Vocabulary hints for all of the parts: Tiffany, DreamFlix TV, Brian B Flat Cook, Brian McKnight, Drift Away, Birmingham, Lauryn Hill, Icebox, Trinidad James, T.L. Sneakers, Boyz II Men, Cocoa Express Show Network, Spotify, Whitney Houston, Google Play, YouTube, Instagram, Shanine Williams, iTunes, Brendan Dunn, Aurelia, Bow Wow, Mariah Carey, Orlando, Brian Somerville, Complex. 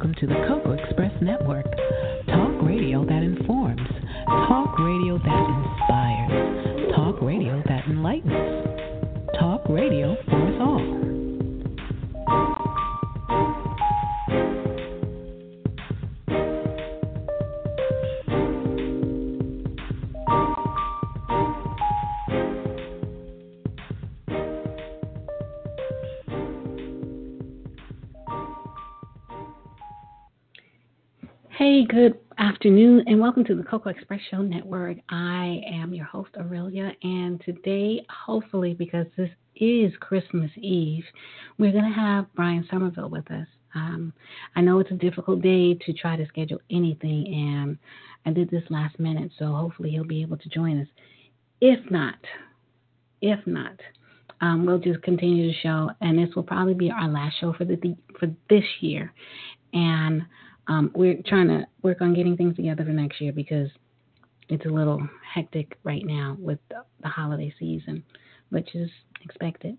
welcome to the Cocoa Express Network. Talk radio that informs. Talk radio that inspires. Talk radio that enlightens. Talk radio for us all. Good afternoon and welcome to the Cocoa Express Show Network. I am your host, Aurelia, and today, hopefully, because this is Christmas Eve, we're going to have Brian Somerville with us. I know it's a difficult day to try to schedule anything, and I did this last minute, so hopefully he'll be able to join us. If not, we'll just continue the show, and this will probably be our last show for this year, and we're trying to work on getting things together for next year because it's a little hectic right now with the holiday season, which is expected.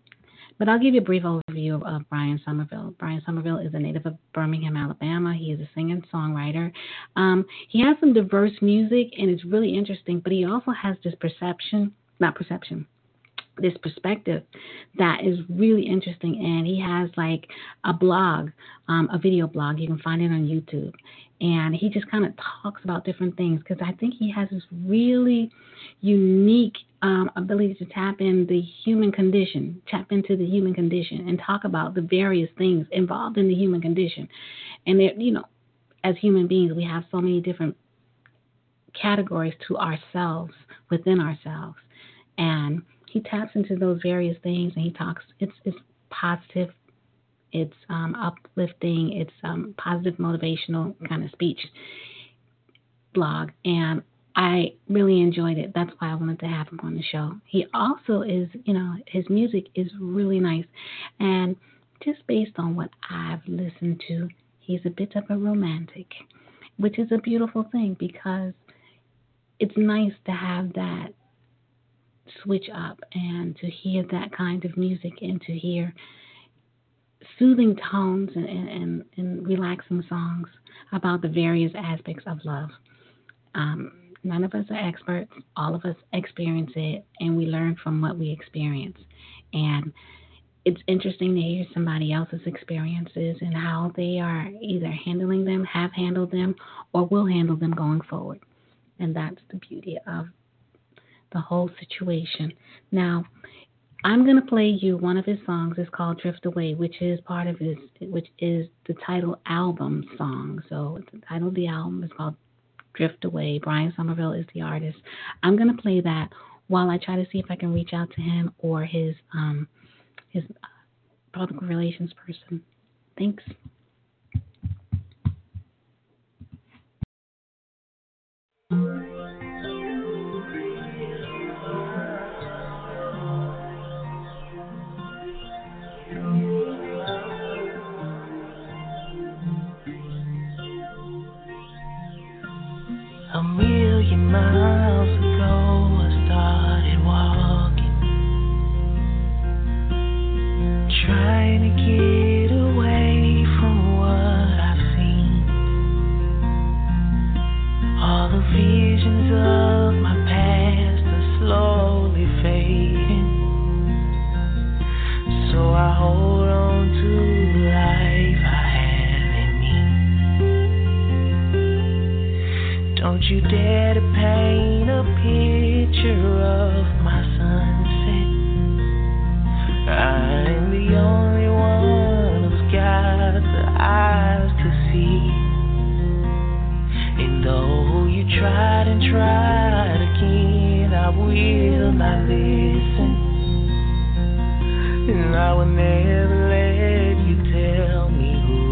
But I'll give you a brief overview of Brian Somerville. Brian Somerville is a native of Birmingham, Alabama. He is a singer-songwriter. He has some diverse music, and it's really interesting, but he also has this perspective that is really interesting, and he has like a blog, a video blog. You can find it on YouTube, and he just kind of talks about different things because I think he has this really unique ability to tap into the human condition and talk about the various things involved in the human condition. And as human beings, we have so many different categories to ourselves, within ourselves, and he taps into those various things, and he talks. It's positive, it's uplifting, it's positive motivational kind of speech blog, and I really enjoyed it. That's why I wanted to have him on the show. He also is, his music is really nice, and just based on what I've listened to, he's a bit of a romantic, which is a beautiful thing because it's nice to have that switch up and to hear that kind of music and to hear soothing tones and relaxing songs about the various aspects of love. None of us are experts. All of us experience it, and we learn from what we experience. And it's interesting to hear somebody else's experiences and how they are either handling them, have handled them, or will handle them going forward. And that's the beauty of the whole situation. Now, I'm going to play you one of his songs. It's called Drift Away, which is the title album song. So the title of the album is called Drift Away. Brian Somerville is the artist. I'm going to play that while I try to see if I can reach out to him or his public relations person. Thanks. Miles ago I started walking, trying to get away from what I've seen. All the visions of my past are slowly fading, so I hold on to the life I have in me. Don't you dare to paint a picture of my sunset. I'm the only one who's got the eyes to see. And though you tried and tried again, I will not listen. And I will never let you tell me who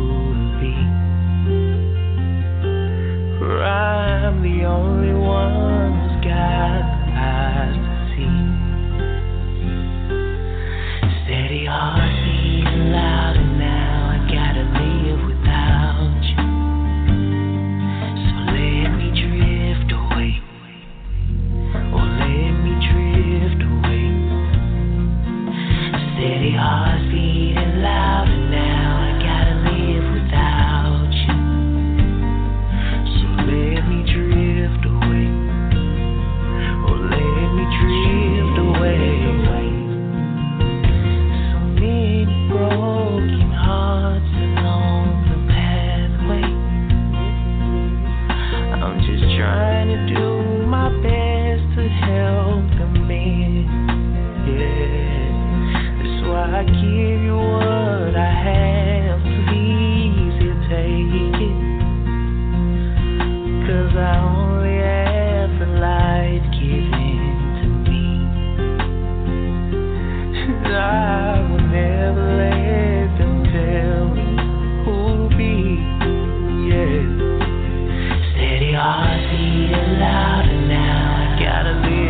to be. For I'm the only one who's got eyes to see. Steady heart beating loud, and now I gotta live without you. So let me drift away. Oh, let me drift away. Steady heart beating loud, and now I gotta live without you. I give you what I have, please you take it, 'cause I only have the light given to me, and I will never let them tell me who'll be, yeah. Steady heart beating louder now, I gotta live.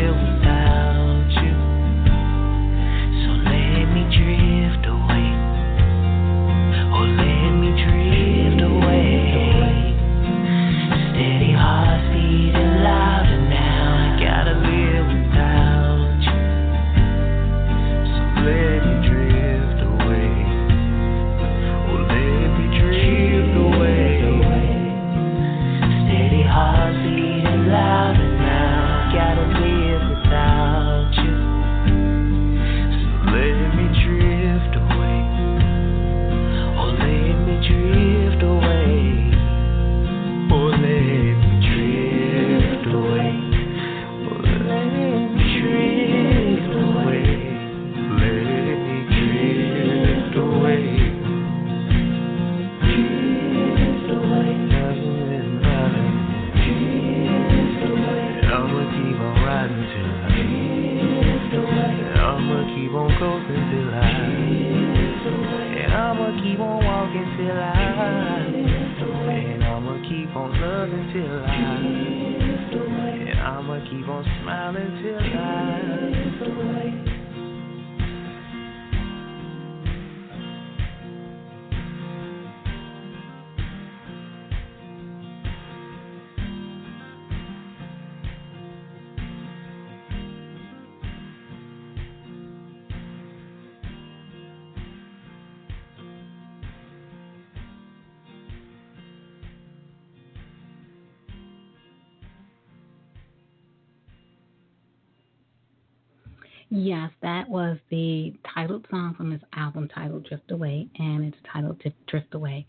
Yes, that was the titled song from his album titled Drift Away, and it's titled Drift Away.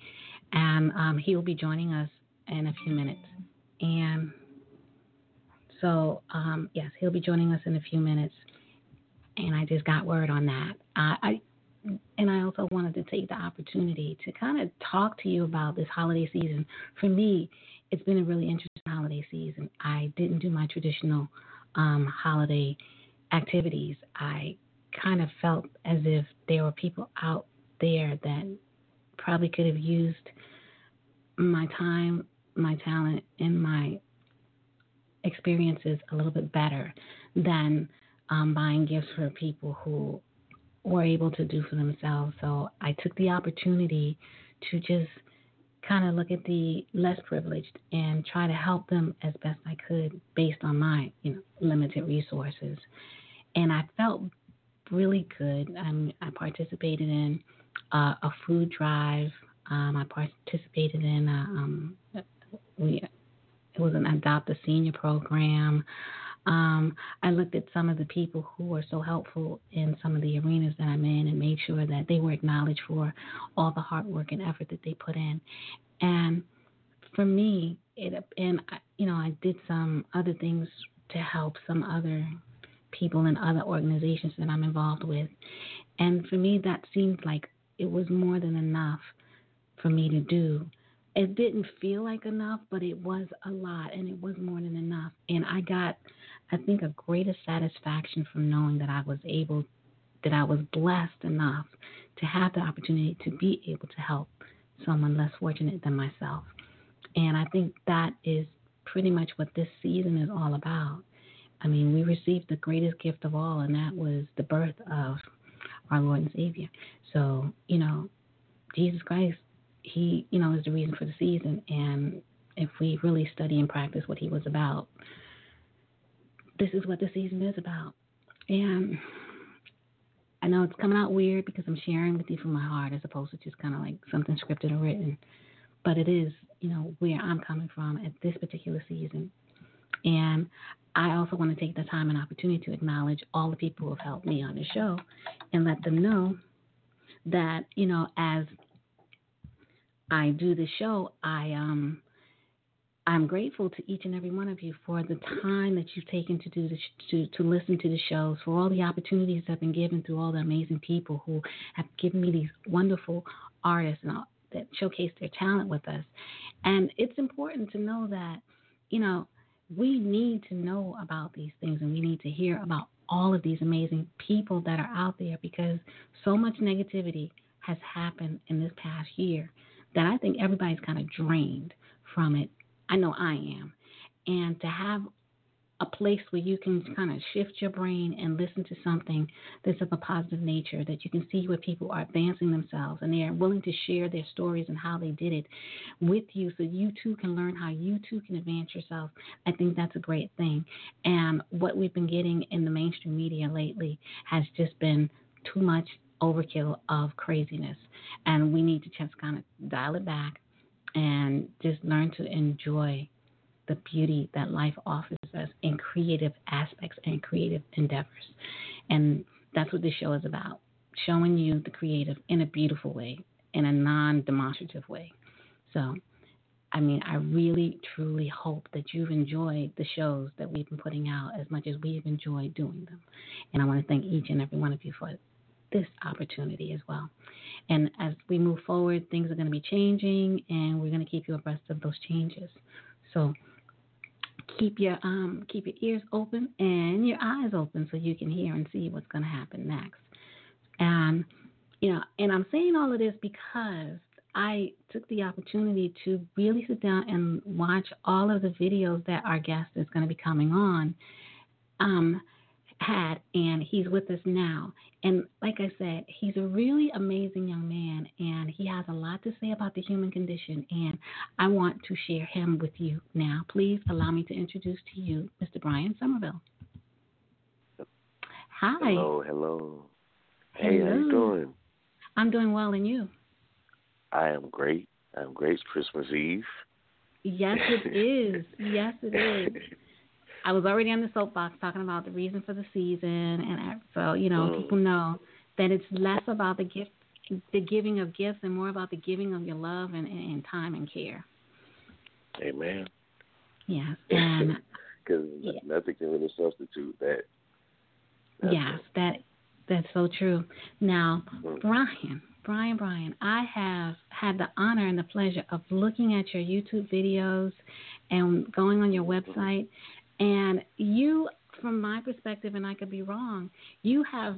And he will be joining us in a few minutes. And so, yes, he'll be joining us in a few minutes. And I just got word on that. I also wanted to take the opportunity to kind of talk to you about this holiday season. For me, it's been a really interesting holiday season. I didn't do my traditional holiday activities. I kind of felt as if there were people out there that probably could have used my time, my talent, and my experiences a little bit better than buying gifts for people who were able to do for themselves. So I took the opportunity to just kind of look at the less privileged and try to help them as best I could based on my, limited resources. And I felt really good. I participated in a food drive. I participated in it was an Adopt a Senior program. I looked at some of the people who were so helpful in some of the arenas that I'm in and made sure that they were acknowledged for all the hard work and effort that they put in. And for me, I did some other things to help some other people and other organizations that I'm involved with. And for me, that seemed like it was more than enough for me to do. It didn't feel like enough, but it was a lot, and it was more than enough. And I got, I think, a greater satisfaction from knowing that I was able, that I was blessed enough to have the opportunity to be able to help someone less fortunate than myself. And I think that is pretty much what this season is all about. I mean, we received the greatest gift of all, and that was the birth of our Lord and Savior. So, Jesus Christ, He, is the reason for the season, and if we really study and practice what he was about, this is what the season is about. And I know it's coming out weird because I'm sharing with you from my heart as opposed to just kind of like something scripted or written, but it is, where I'm coming from at this particular season. And I also want to take the time and opportunity to acknowledge all the people who have helped me on the show and let them know that, as I do the show, I I'm grateful to each and every one of you for the time that you've taken to do this, to listen to the shows, for all the opportunities that have been given through all the amazing people who have given me these wonderful artists and all, that showcase their talent with us. And it's important to know that, you know, we need to know about these things, and we need to hear about all of these amazing people that are out there, because so much negativity has happened in this past year that I think everybody's kind of drained from it. I know I am. And to have a place where you can kind of shift your brain and listen to something that's of a positive nature, that you can see where people are advancing themselves and they are willing to share their stories and how they did it with you, so you too can learn how you too can advance yourself. I think that's a great thing. And what we've been getting in the mainstream media lately has just been too much overkill of craziness. And we need to just kind of dial it back and just learn to enjoy the beauty that life offers us in creative aspects and creative endeavors. And that's what this show is about, showing you the creative in a beautiful way, in a non-demonstrative way. So, I mean, I really, truly hope that you've enjoyed the shows that we've been putting out as much as we've enjoyed doing them. And I want to thank each and every one of you for this opportunity as well. And as we move forward, things are going to be changing, and we're going to keep you abreast of those changes. So keep your ears open and your eyes open so you can hear and see what's going to happen next. And, you know, and I'm saying all of this because I took the opportunity to really sit down and watch all of the videos that our guest is going to be coming on had, and he's with us now. And like I said, he's a really amazing young man, and he has a lot to say about the human condition, and I want to share him with you now. Please allow me to introduce to you Mr. Brian Somerville. Hi. Hello. Hey, how you doing? I'm doing well, and you? I am great. I'm great. It's Christmas Eve. Yes, it is. Yes, it is. I was already on the soapbox talking about the reason for the season, and so, you know, people know that it's less about the giving of gifts, and more about the giving of your love and time and care. Amen. Yes. Because nothing can really substitute that. That's so true. Now, Brian, I have had the honor and the pleasure of looking at your YouTube videos and going on your website. And you, from my perspective, and I could be wrong, you have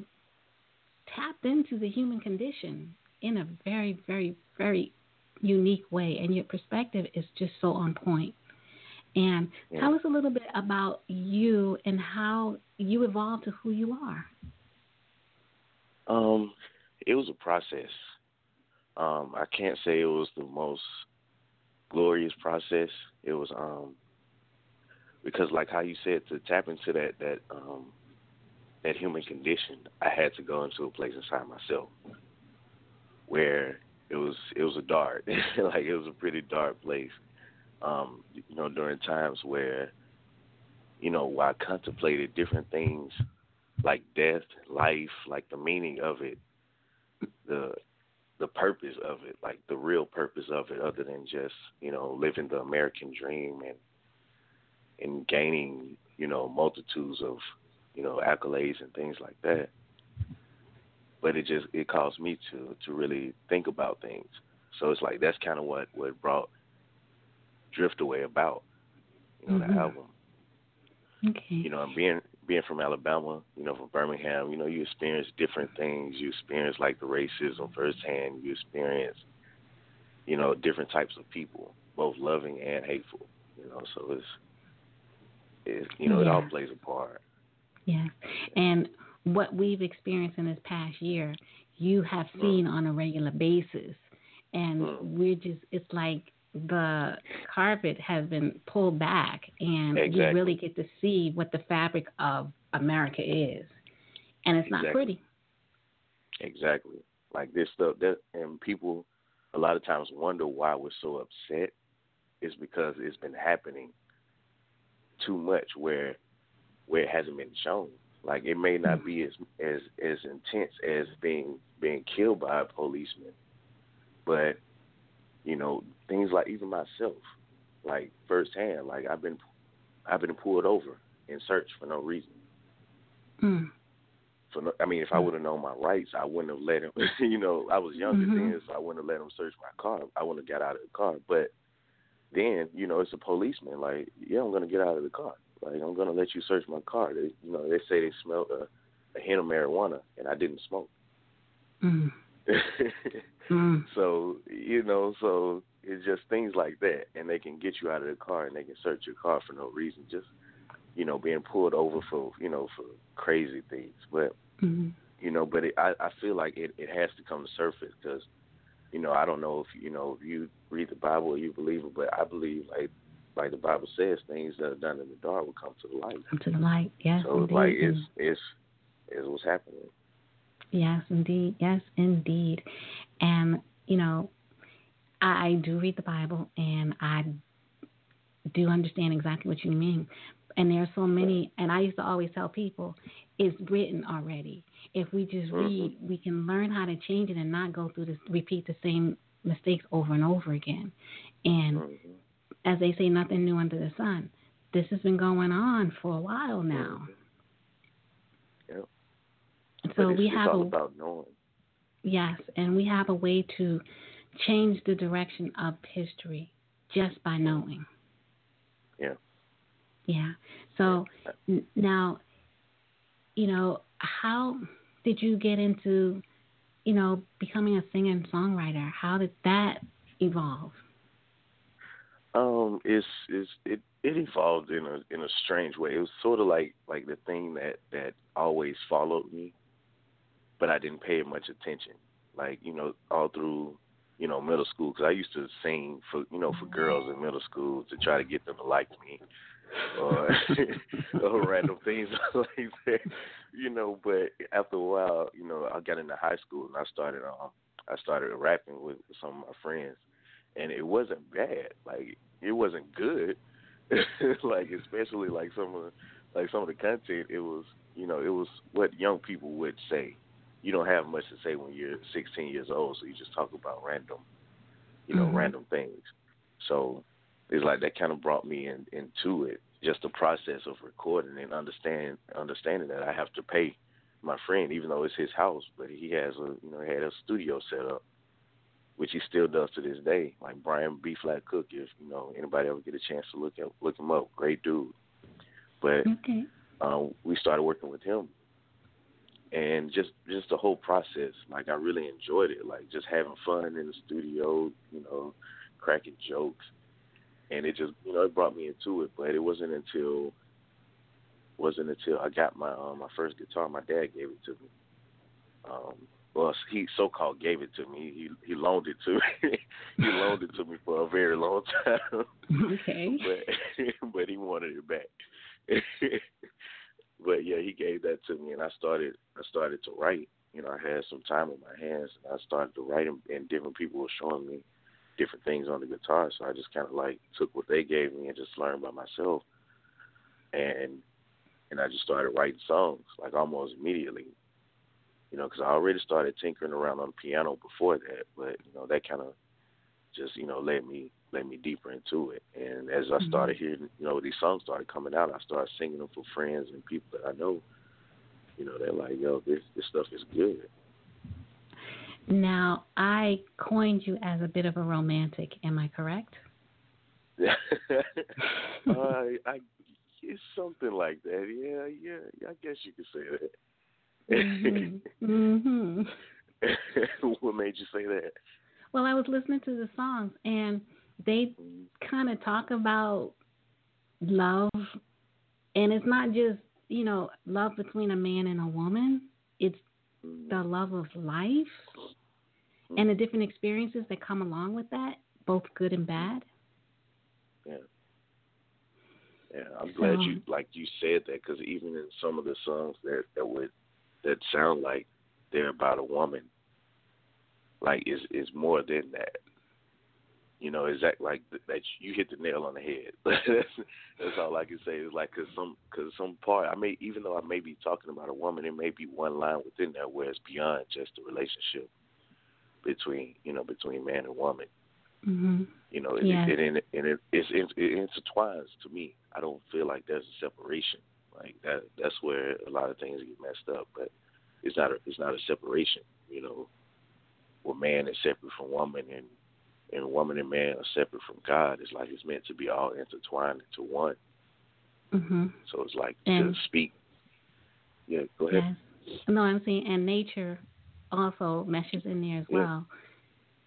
tapped into the human condition in a very, very, very unique way. And your perspective is just so on point. And tell us a little bit about you and how you evolved to who you are. It was a process. I can't say it was the most glorious process. It was... because like how you said, to tap into that human condition, I had to go into a place inside myself where it was a dark, like it was a pretty dark place. You know, during times where, you know, I contemplated different things like death, life, like the meaning of it, the purpose of it, like the real purpose of it, other than just, you know, living the American dream and gaining, you know, multitudes of, you know, accolades and things like that. But it caused me to really think about things. So it's like that's kind of what brought Drift Away about, you know, the album. Okay. You know, and being from Alabama, you know, from Birmingham, you know, you experience different things. You experience, like, the racism firsthand. You experience, you know, different types of people, both loving and hateful, you know, so it's you know, it all plays a part. Yes. And what we've experienced in this past year, you have seen on a regular basis. And it's like the carpet has been pulled back, and you really get to see what the fabric of America is. And it's not pretty. Exactly. Like this stuff, and people a lot of times wonder why we're so upset. It's because it's been happening too much where it hasn't been shown. Like, it may not be as intense as being killed by a policeman, but, you know, things like even myself, like firsthand. Like I've been pulled over and searched for no reason. Mm. If I would have known my rights, I wouldn't have let him. You know, I was younger then, so I wouldn't have let him search my car. I wouldn't have got out of the car. But then, you know, it's a policeman. Like, yeah, I'm gonna get out of the car. Like, I'm gonna let you search my car. They, you know, they say they smelled a hint of marijuana, and I didn't smoke. Mm. So, you know, so it's just things like that, and they can get you out of the car, and they can search your car for no reason, just, you know, being pulled over for, you know, for crazy things. But, you know, but I feel like it has to come to surface because, you know, I don't know if, you know, if you read the Bible or you believe it, but I believe, like the Bible says, things that are done in the dark will come to the light. Come to the light, yes. So, indeed. Like, it's what's happening. Yes, indeed. Yes, indeed. And, you know, I do read the Bible, and I do understand exactly what you mean. And there are so many, and I used to always tell people, it's written already. If we just read, we can learn how to change it and not go through this, repeat the same mistakes over and over again. And as they say, nothing new under the sun. This has been going on for a while now. Yep. So it's all about knowing. Yes, and we have a way to change the direction of history just by knowing. Yeah. Yeah. So now, you know, how did you get into, you know, becoming a singer and songwriter? How did that evolve? It evolved in a strange way. It was sort of like the thing that always followed me, but I didn't pay it much attention. Like, you know, all through, you know, middle school, because I used to sing for girls in middle school to try to get them to like me, or random things like that, you know. But after a while, you know, I got into high school and I started rapping with some of my friends, and it wasn't bad. Like, it wasn't good. Like, especially like some of the content, it was, you know, it was what young people would say. You don't have much to say when you're 16 years old, so you just talk about random things. So it's like that kind of brought me into it, just the process of recording and understanding that I have to pay my friend, even though it's his house, but he has had a studio set up, which he still does to this day. Like Brian B Flat Cook, if you know anybody ever get a chance to look him up, great dude. But we started working with him, and just the whole process, like I really enjoyed it, like just having fun in the studio, you know, cracking jokes, and it just, you know, it brought me into it. But it wasn't until I got my my first guitar, my dad gave it to me. Well, he so-called gave it to me. He loaned it to me. He loaned it to me for a very long time. Okay. But he wanted it back. But yeah, he gave that to me, and I started to write. You know, I had some time on my hands, and I started to write, and different people were showing me different things on the guitar. So I just kind of like took what they gave me and just learned by myself, and I just started writing songs like almost immediately. You know, because I already started tinkering around on the piano before that, but, you know, that kind of just, you know, led me deeper into it. And as I started hearing, you know, these songs started coming out, I started singing them for friends and people that I know. You know, they're like, yo, this stuff is good. Now, I coined you as a bit of a romantic. Am I correct? It's something like that. Yeah, I guess you could say that. What made you say that? Well, I was listening to the songs, and they kind of talk about love, and it's not just, you know, love between a man and a woman. It's the love of life and the different experiences that come along with that, both good and bad. Yeah. Yeah, I'm glad you said that, because even in some of the songs that sound like they're about a woman, like it's more than that. You know, is that like that? You hit the nail on the head. That's all I can say. Is like cause some part, even though I may be talking about a woman, there may be one line within that where it's beyond just the relationship between man and woman. Mm-hmm. You know, it intertwines to me. I don't feel like there's a separation. Like that, that's where a lot of things get messed up. But it's not a separation. You know, where man is separate from woman, and woman and man are separate from God. It's like it's meant to be all intertwined into one. Mm-hmm. So it's like to speak. Yeah, go ahead. Yes. No, I'm saying, and nature also meshes in there as well.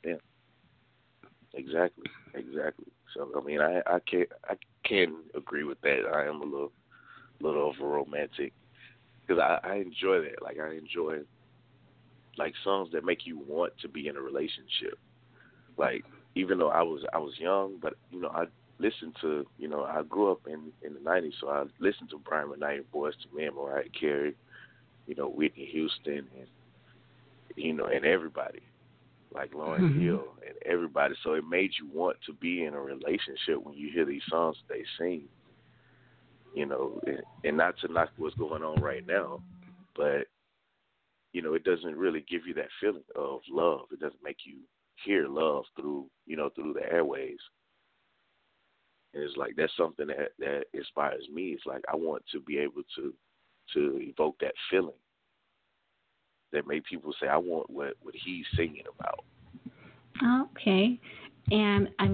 Yeah. Exactly. So I mean, I can agree with that. I am a little over romantic because I enjoy that. Like I enjoy like songs that make you want to be in a relationship. Like even though I was young, but you know I listened to I grew up in the 90s, so I listened to Brian McKnight and Boyz II Men, Mariah Carey, Whitney Houston, and and everybody. Like Lauryn Hill and everybody. So it made you want to be in a relationship when you hear these songs that they sing. And not to knock what's going on right now, but, it doesn't really give you that feeling of love. It doesn't make you hear love through the airwaves. And it's like that's something that inspires me. It's like I want to be able to evoke that feeling. That made people say, I want what he's singing about. Okay. And, I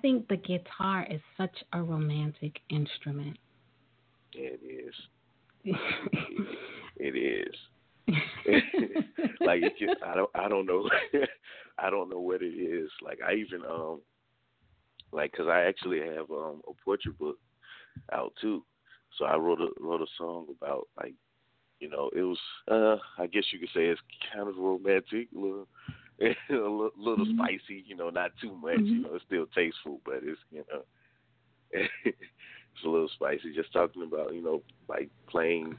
think the guitar is such a romantic instrument. It is. It is. Like, it just, I don't know. I don't know what it is. Like, I even, because I actually have a poetry book out, too. So I wrote a song about, like, it was, I guess you could say it's kind of romantic, a little spicy, not too much, it's still tasteful, but it's, it's a little spicy. Just talking about, like playing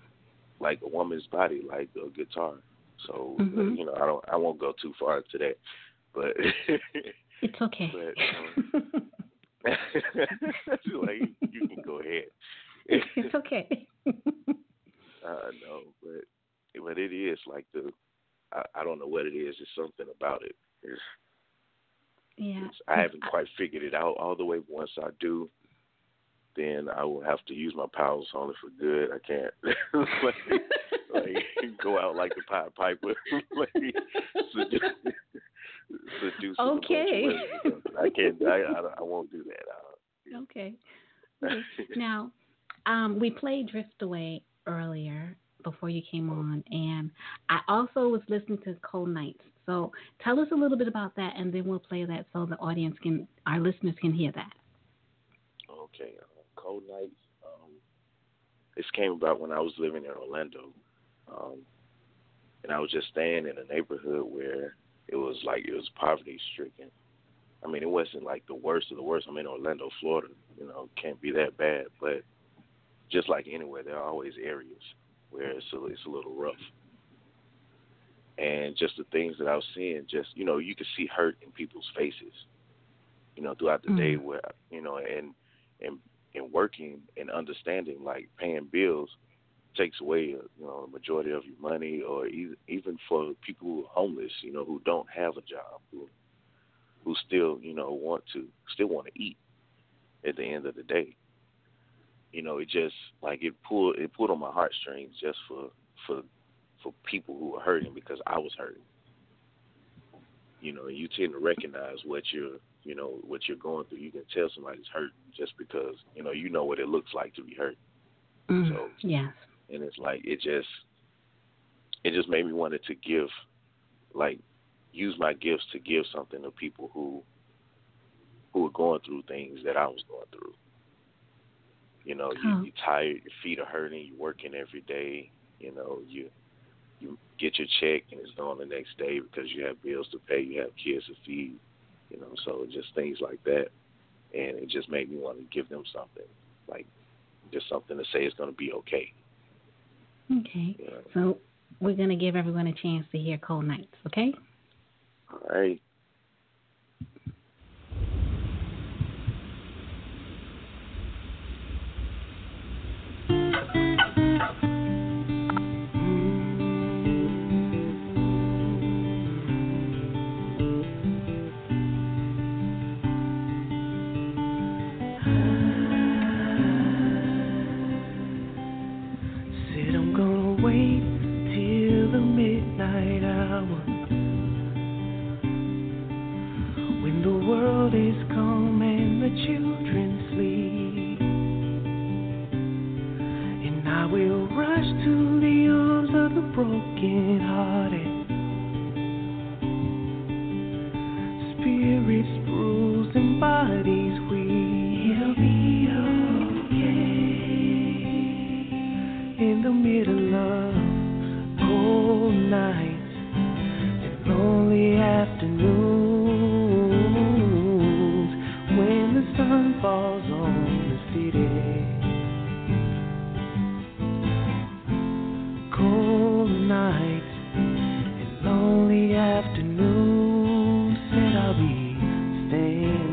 like a woman's body, like a guitar. So, I won't go too far into that, but. It's okay. But, like, you can go ahead. It's okay. No, but it is like I don't know what it is. It's something about it. I haven't quite figured it out all the way. Once I do, then I will have to use my powers only for good. I can't go out like the Pied Piper, seduce. Okay. I can't. I won't do that. Okay. Now, we played Drift Away earlier before you came on, and I also was listening to Cold Nights. So tell us a little bit about that, and then we'll play that so the audience can, our listeners can hear that. Okay, Cold Nights. This came about when I was living in Orlando, and I was just staying in a neighborhood where it was poverty stricken. I mean, it wasn't like the worst of the worst. I'm in Orlando, Florida. Can't be that bad, but just like anywhere, there are always areas where it's a little rough. And just the things that I was seeing, just, you could see hurt in people's faces, throughout the day where, and working and understanding, like paying bills takes away, a majority of your money, or even for people who are homeless, who don't have a job, who still, want to eat at the end of the day. It just like it pulled on my heartstrings just for people who were hurting, because I was hurting. You tend to recognize what you're going through. You can tell somebody's hurting just because you know what it looks like to be hurt. So yeah, and it's like it just made me wanted to give, like, use my gifts to give something to people who are going through things that I was going through. You're tired, your feet are hurting, you're working every day, you get your check and it's gone the next day because you have bills to pay, you have kids to feed, so just things like that. And it just made me want to give them something, like just something to say it's going to be okay. Okay. So we're going to give everyone a chance to hear Cold Nights, okay? All right. wait till the midnight hour, when the world is calm and the children sleep, and I will rush to the arms of the broken-hearted, spirits bruised and bodies weak. He'll be okay in the middle of cold nights and lonely afternoons, when the sun falls on the city. Cold nights and lonely afternoons, said I'll be staying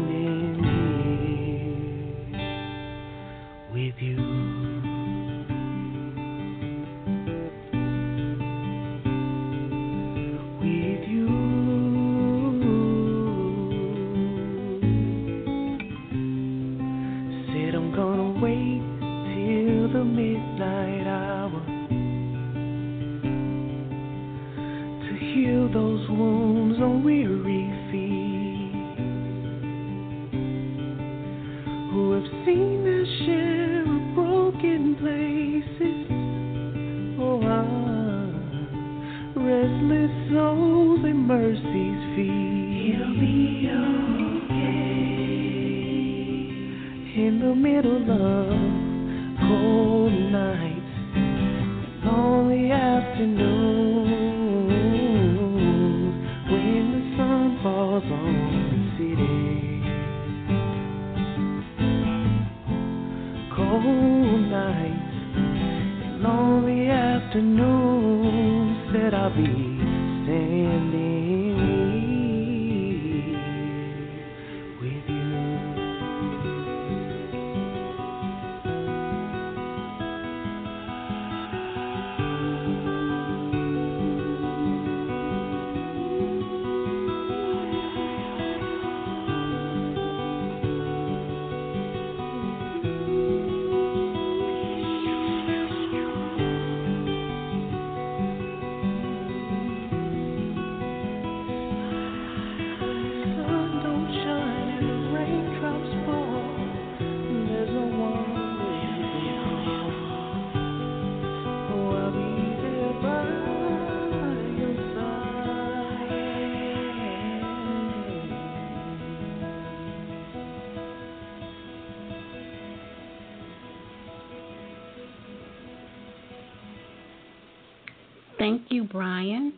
with you. With you. Said I'm gonna wait till the midnight hour to heal those wounds on weary feet, who have seen their share in places, oh, restless souls and mercy's feet. He'll be okay in the middle of cold nights, lonely afternoons, when the sun falls on the city. Cold nights and lonely afternoons, that I'll be standing with you, Brian.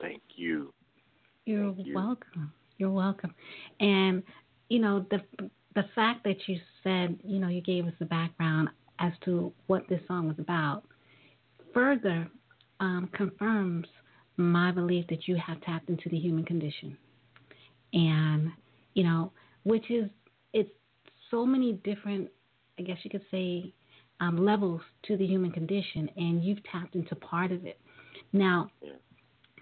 Thank you. You're welcome. You're welcome. And, you know, the fact that you said, you know, you gave us the background as to what this song was about further confirms my belief that you have tapped into the human condition. And, you know, which is, it's so many different, I guess you could say, levels to the human condition, and you've tapped into part of it. Now,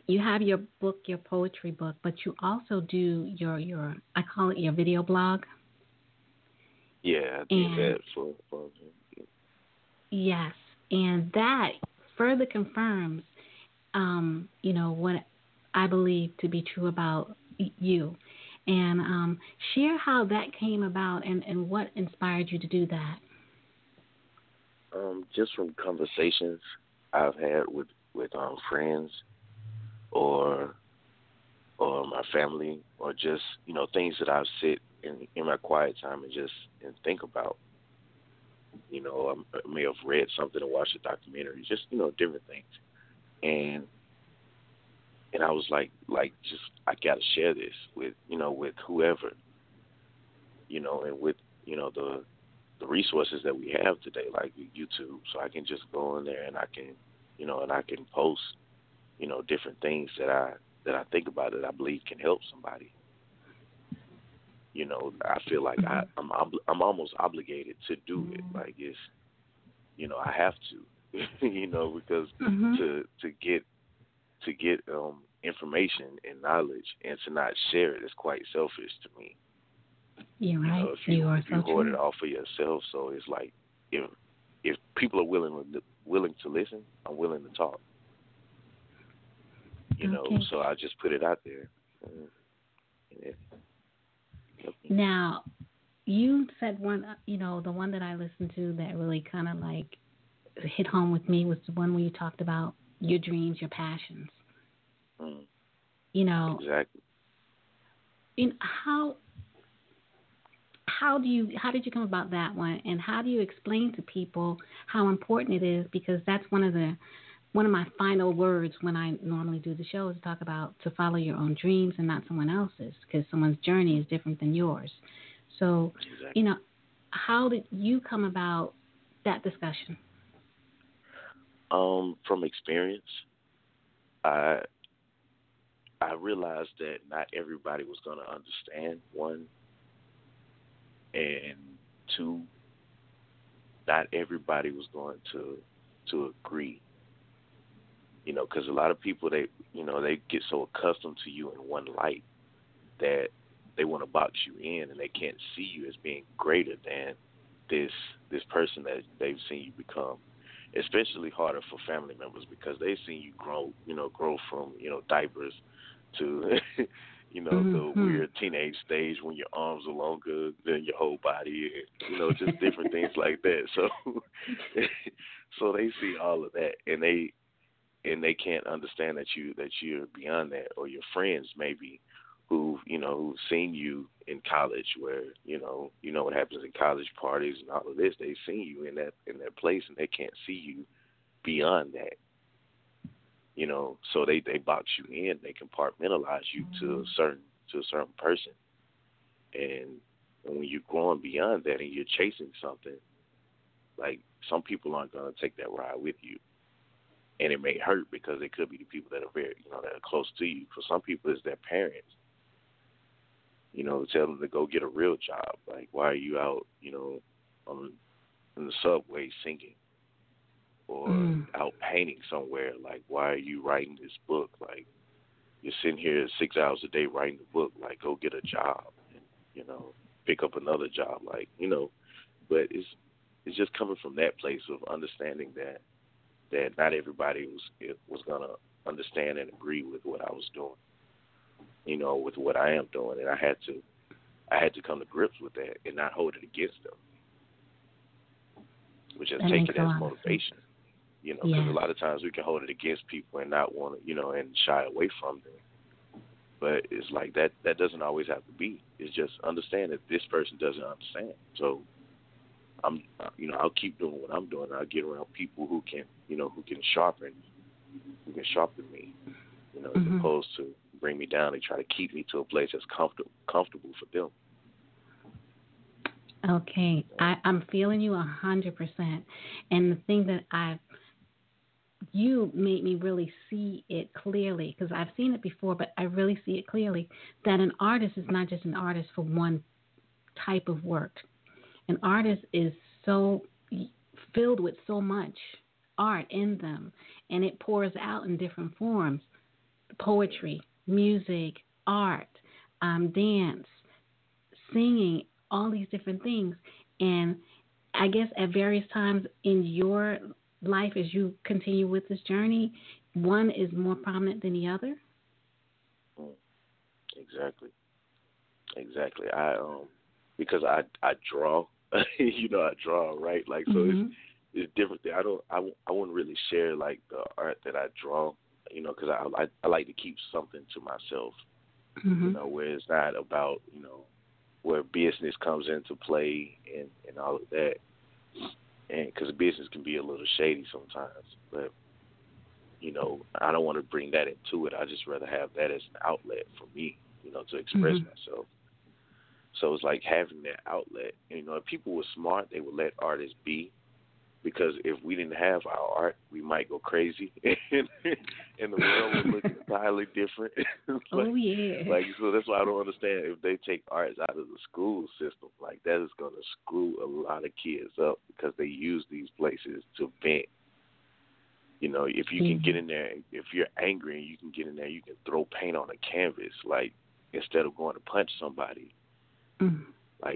you have your book, your poetry book, but you also do your I call it your video blog. Yeah, I do that for a project. Yes, and that further confirms, you know, what I believe to be true about you. And share how that came about and what inspired you to do that. Just from conversations I've had with friends or my family, or just, you know, things that I sit in my quiet time and think about. You know, I may have read something or watched a documentary, just, you know, different things. And I was like just I gotta share this with whoever, you know, and with, you know, the resources that we have today, like YouTube, so I can just go in there and I can post, you know, different things that I think about that I believe can help somebody. You know, I feel like I'm almost obligated to do it. Like, it's, you know, I have to, you know, because to get information and knowledge and to not share it is quite selfish to me. You're right. You know, if you hoard it all for yourself, so it's like if people are willing to listen, I'm willing to talk. You know, so I just put it out there. Now, you said one, the one that I listened to that really kind of like hit home with me was the one where you talked about your dreams, your passions. Mm. Exactly. How did you come about that one, and how do you explain to people how important it is? Because that's one of my final words when I normally do the show is talk about to follow your own dreams and not someone else's, because someone's journey is different than yours. So, exactly. How did you come about that discussion? From experience, I realized that not everybody was going to understand, one, and two, not everybody was going to agree. Because a lot of people, they get so accustomed to you in one light that they want to box you in, and they can't see you as being greater than this person that they've seen you become. Especially harder for family members, because they've seen you grow from, diapers to, the weird teenage stage when your arms are longer than your whole body, and, just different things like that. So they see all of that, and they can't understand that you're beyond that, or your friends maybe who've seen you in college where, what happens in college parties and all of this. They've seen you in that place, and they can't see you beyond that. So they box you in, they compartmentalize you to a certain person. And when you're growing beyond that and you're chasing something, like, some people aren't going to take that ride with you. And it may hurt, because it could be the people that are very, that are close to you. For some people, it's their parents. Tell them to go get a real job. Like, why are you out, in the subway singing, or out painting somewhere? Like, why are you writing this book? Like, you're sitting here 6 hours a day writing the book. Like, go get a job, and, pick up another job. Like, but it's just coming from that place of understanding that not everybody was going to understand and agree with what I was doing, with what I am doing. And I had to come to grips with that and not hold it against them, which is taking it as motivation, because a lot of times we can hold it against people and not want to, and shy away from them. But it's like that doesn't always have to be. It's just understand that this person doesn't understand. So I'll keep doing what I'm doing. I'll get around people who can sharpen me, as opposed to bring me down and try to keep me to a place that's comfortable for them. Okay, I'm feeling you 100%. And the thing that you made me really see it clearly, because I've seen it before, but I really see it clearly, that an artist is not just an artist for one type of work. An artist is so filled with so much art in them, and it pours out in different forms: poetry, music, art, dance, singing, all these different things. And I guess at various times in your life, as you continue with this journey, one is more prominent than the other. Exactly. Because I draw, I draw, right? Like, so it's different. I wouldn't really share, like, the art that I draw, because I like to keep something to myself, where it's not about, where business comes into play and all of that. And because business can be a little shady sometimes, but, I don't want to bring that into it. I just rather have that as an outlet for me, to express myself. So it's like having that outlet. If people were smart, they would let artists be, because if we didn't have our art, we might go crazy, and the world would look entirely different. So that's why I don't understand if they take arts out of the school system. Like, that is going to screw a lot of kids up, because they use these places to vent. If you can get in there, if you're angry and you can get in there, you can throw paint on a canvas, like, instead of going to punch somebody. That's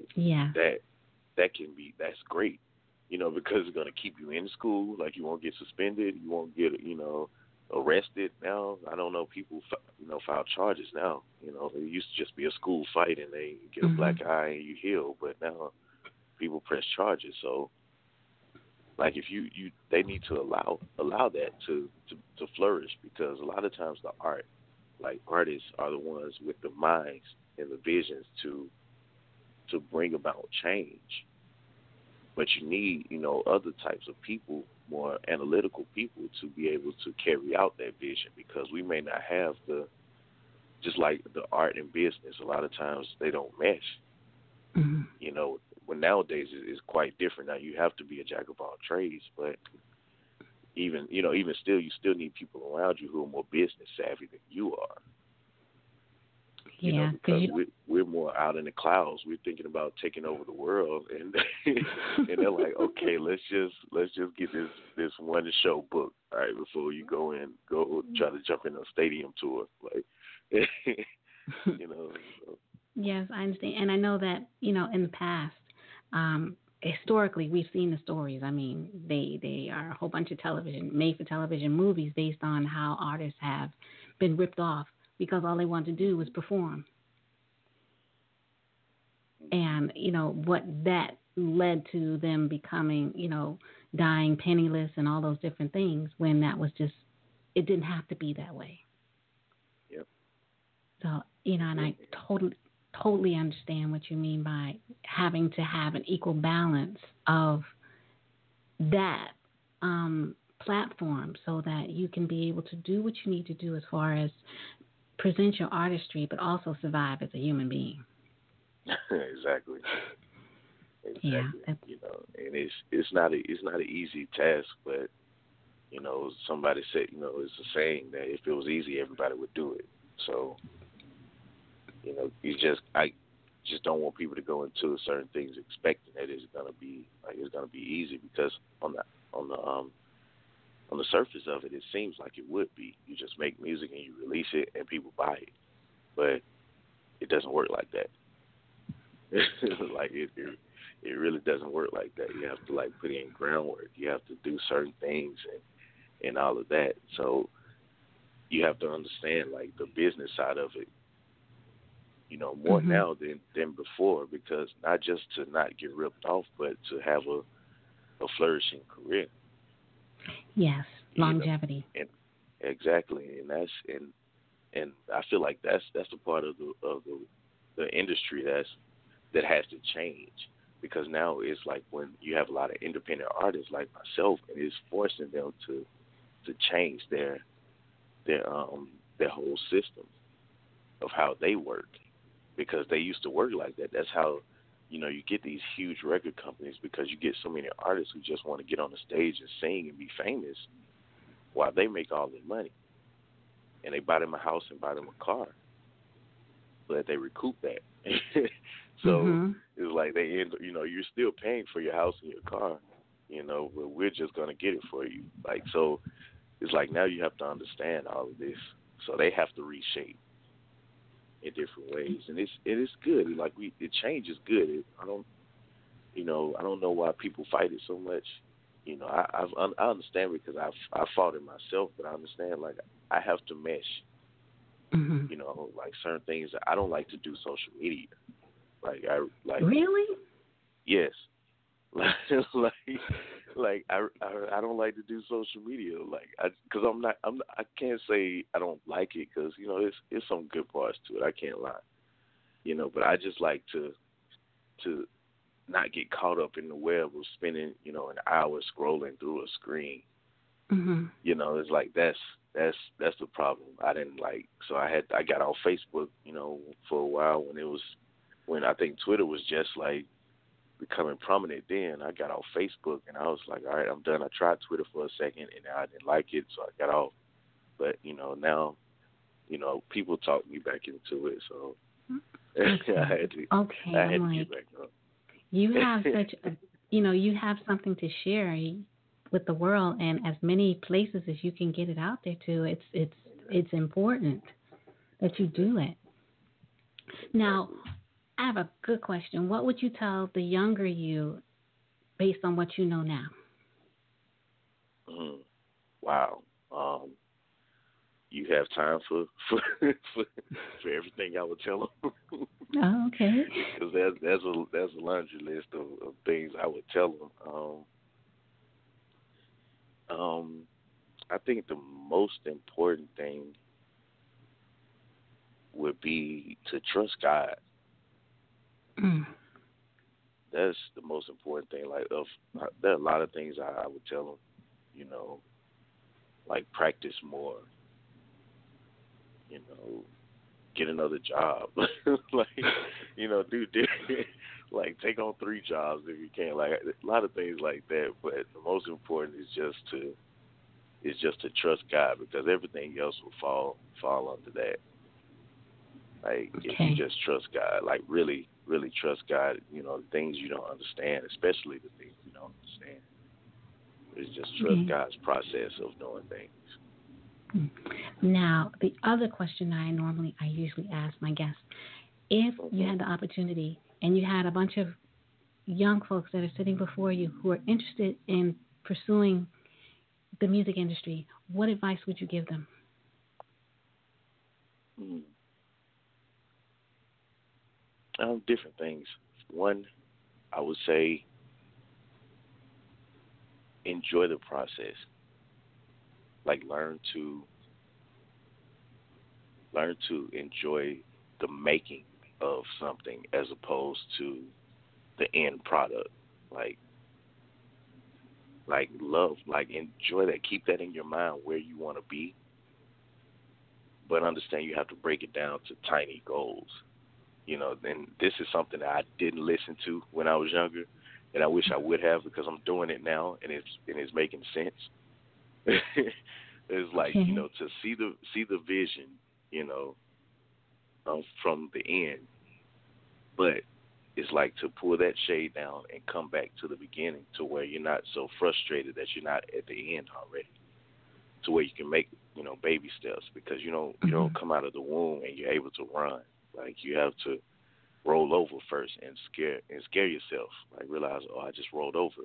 great. you know, because it's going to keep you in school. Like, you won't get suspended. You won't get, you know, arrested now. I don't know. People, you know, file charges now. You know, it used to just be a school fight and they get a black eye and you heal. But now people press charges. So, like, if you they need to allow that to flourish, because a lot of times the art, like, artists are the ones with the minds and the visions to bring about change. But you need, you know, other types of people, more analytical people, to be able to carry out that vision, because we may not have just like the art and business, a lot of times they don't mesh. Mm-hmm. You know, when nowadays it's quite different. Now you have to be a jack of all trades, but even still, you still need people around you who are more business savvy than you are. You know, because we're more out in the clouds. We're thinking about taking over the world, and they're like, okay, let's just get this one show booked, all right, before you go try to jump in a stadium tour, like, you know. So. Yes, I understand, and I know that, you know, in the past, historically, we've seen the stories. I mean, they are a whole bunch of made for television movies based on how artists have been ripped off, because all they wanted to do was perform. And, you know, what that led to them becoming, you know, dying penniless and all those different things, when that was just, it didn't have to be that way. Yep. So, you know, and I totally understand what you mean by having to have an equal balance of that platform, so that you can be able to do what you need to do as far as present your artistry, but also survive as a human being. Exactly. Yeah, you know, and it's not an easy task, but, you know, somebody said, you know, it's a saying that if it was easy, everybody would do it. So, you know, I just don't want people to go into certain things expecting that it's gonna be easy, because on the surface of it, it seems like it would be. You just make music and you release it and people buy it. But it doesn't work like that. Like, it really doesn't work like that. You have to, like, put in groundwork. You have to do certain things and all of that. So you have to understand, like, the business side of it, you know, more now than before, because not just to not get ripped off, but to have a flourishing career. Yes, longevity. You know, and exactly, and that's and I feel like that's the part of the industry that has to change, because now it's like when you have a lot of independent artists like myself, and it's forcing them to change their whole system of how they work, because they used to work like that. That's how. You know, you get these huge record companies because you get so many artists who just want to get on the stage and sing and be famous while they make all their money. And they buy them a house and buy them a car. But they recoup that. So it's like they end, you know, you're still paying for your house and your car, you know, but we're just going to get it for you. Like, so it's like now you have to understand all of this. So they have to reshape in different ways, and it is good. Like, the change is good. I don't know why people fight it so much. You know, I understand, because I fought it myself, but I understand, like, I have to mesh. You know, like, certain things. I don't like to do social media. Like, really? Yes. Like I don't like to do social media, like, because I can't say I don't like it, because, you know, it's some good parts to it, I can't lie, you know, but I just like to not get caught up in the web of spending, you know, an hour scrolling through a screen. You know, it's like that's the problem. I didn't like, so I got on Facebook, you know, for a while when I think Twitter was just like becoming prominent. Then I got off Facebook and I was like, all right, I'm done. I tried Twitter for a second and I didn't like it, so I got off. But, you know, now, you know, people talked me back into it, so okay. I had to get back up. You have such a, you know, you have something to share with the world, and as many places as you can get it out there to, it's important that you do it. Now, I have a good question. What would you tell the younger you based on what you know now? Mm-hmm. Wow. You have time for everything I would tell them. Oh, okay. Because that's a laundry list of things I would tell them. I think the most important thing would be to trust God. Mm. That's the most important thing. Like, there are a lot of things I would tell them. You know, like practice more. You know, get another job. Like, you know, do different. Like, take on 3 jobs if you can. Like, a lot of things like that. But the most important is just to trust God, because everything else will fall under that. Like, okay. If you just trust God, like really, really trust God. You know, the things you don't understand, especially the things you don't understand. It's just trust God's process of doing things. Now, the other question I usually ask my guests, if you had the opportunity and you had a bunch of young folks that are sitting before you who are interested in pursuing the music industry, what advice would you give them? Different things. One, I would say enjoy the process. Like, learn to enjoy the making of something as opposed to the end product. Like love, like enjoy that. Keep that in your mind where you want to be, but understand you have to break it down to tiny goals. You know, and this is something that I didn't listen to when I was younger, and I wish I would have, because I'm doing it now, and it's making sense. It's like, you know, to see the vision, you know, from the end, but it's like to pull that shade down and come back to the beginning, to where you're not so frustrated that you're not at the end already, to where you can make, you know, baby steps, because you don't come out of the womb and you're able to run. Like, you have to roll over first and scare yourself. Like, realize, oh, I just rolled over.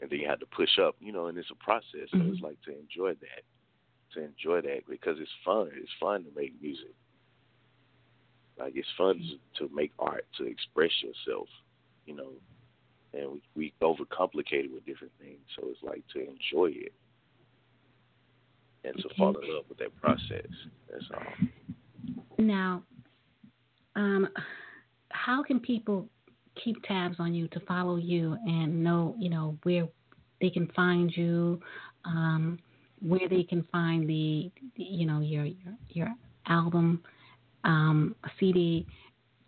And then you have to push up, you know, and it's a process. So it's like to enjoy that because it's fun. It's fun to make music. Like, it's fun to make art, to express yourself, you know. And we overcomplicate it with different things. So it's like to enjoy it and to fall in love with that process. That's all. Now, how can people keep tabs on you, to follow you and know, you know, where they can find you, where they can find the you know, your album, a CD,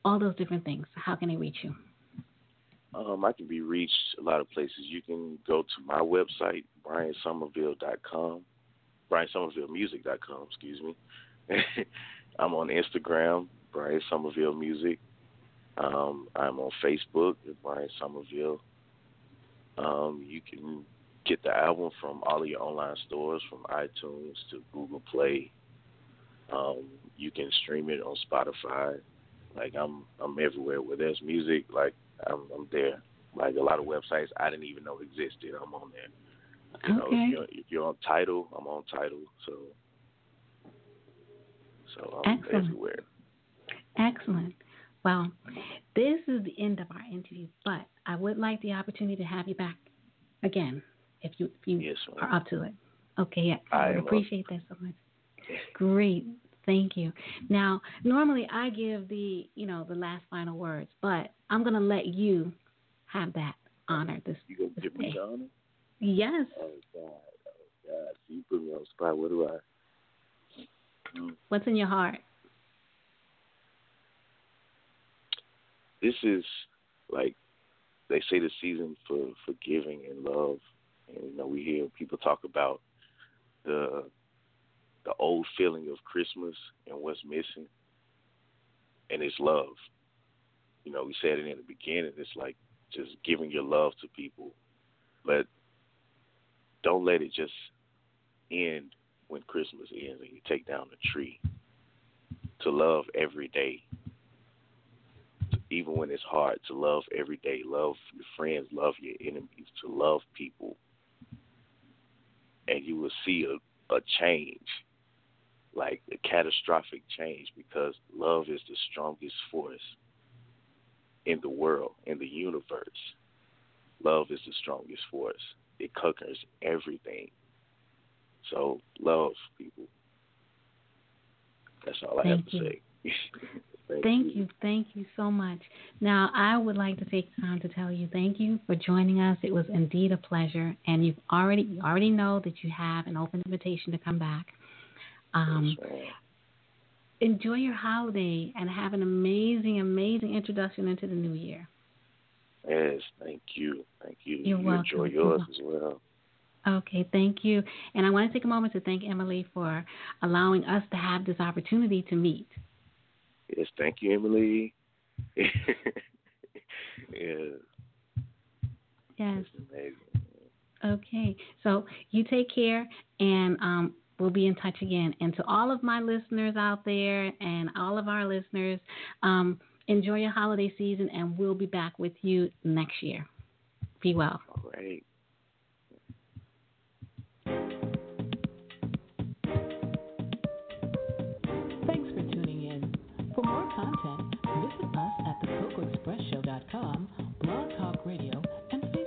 all those different things? How can they reach you? I can be reached a lot of places. You can go to my website, BrianSomerville.com, BrianSomervilleMusic.com, excuse me. I'm on Instagram, Brian Somerville Music. I'm on Facebook at Brian Somerville. You can get the album from all of your online stores, from iTunes to Google Play. You can stream it on Spotify. Like, I'm everywhere where there's music. Like, I'm there. Like, a lot of websites I didn't even know existed, I'm on there. You know, if you're on Tidal, I'm on Tidal. So I'm everywhere. Excellent. Well, this is the end of our interview, but I would like the opportunity to have you back again if you yes, are up to it. Okay, yeah, I appreciate that so much. Great, thank you. Now, normally I give the, you know, the last final words, but I'm gonna let you have that honor this. You gonna give me the honor? Yes. Oh God, so you put me on the spot. What do I? What's in your heart? This is, like, they say the season for giving and love. And, you know, we hear people talk about the old feeling of Christmas and what's missing. And it's love. You know, we said it in the beginning. It's like just giving your love to people. But don't let it just end when Christmas ends and you take down a tree. To love every day. even when it's hard, to love every day, love your friends, love your enemies, to love people. And you will see a change, like a catastrophic change, because love is the strongest force in the world, in the universe. Love is the strongest force. It conquers everything. So love, people. That's all I have to say. Thank you. Thank you so much. Now, I would like to take time to tell you thank you for joining us. It was indeed a pleasure. And you already know that you have an open invitation to come back. Enjoy your holiday and have an amazing, amazing introduction into the new year. Yes, thank you. Thank you. You're welcome. Enjoy yours as well. Okay, thank you. And I want to take a moment to thank Emily for allowing us to have this opportunity to meet. Yes, thank you, Emily. Yes. Okay, so you take care, and we'll be in touch again. And to all of my listeners out there and all of our listeners, enjoy your holiday season, and we'll be back with you next year. Be well. All right. Thanks for tuning in. For more content, visit us at thecocoaexpressshow.com, Blog Talk Radio, and Facebook.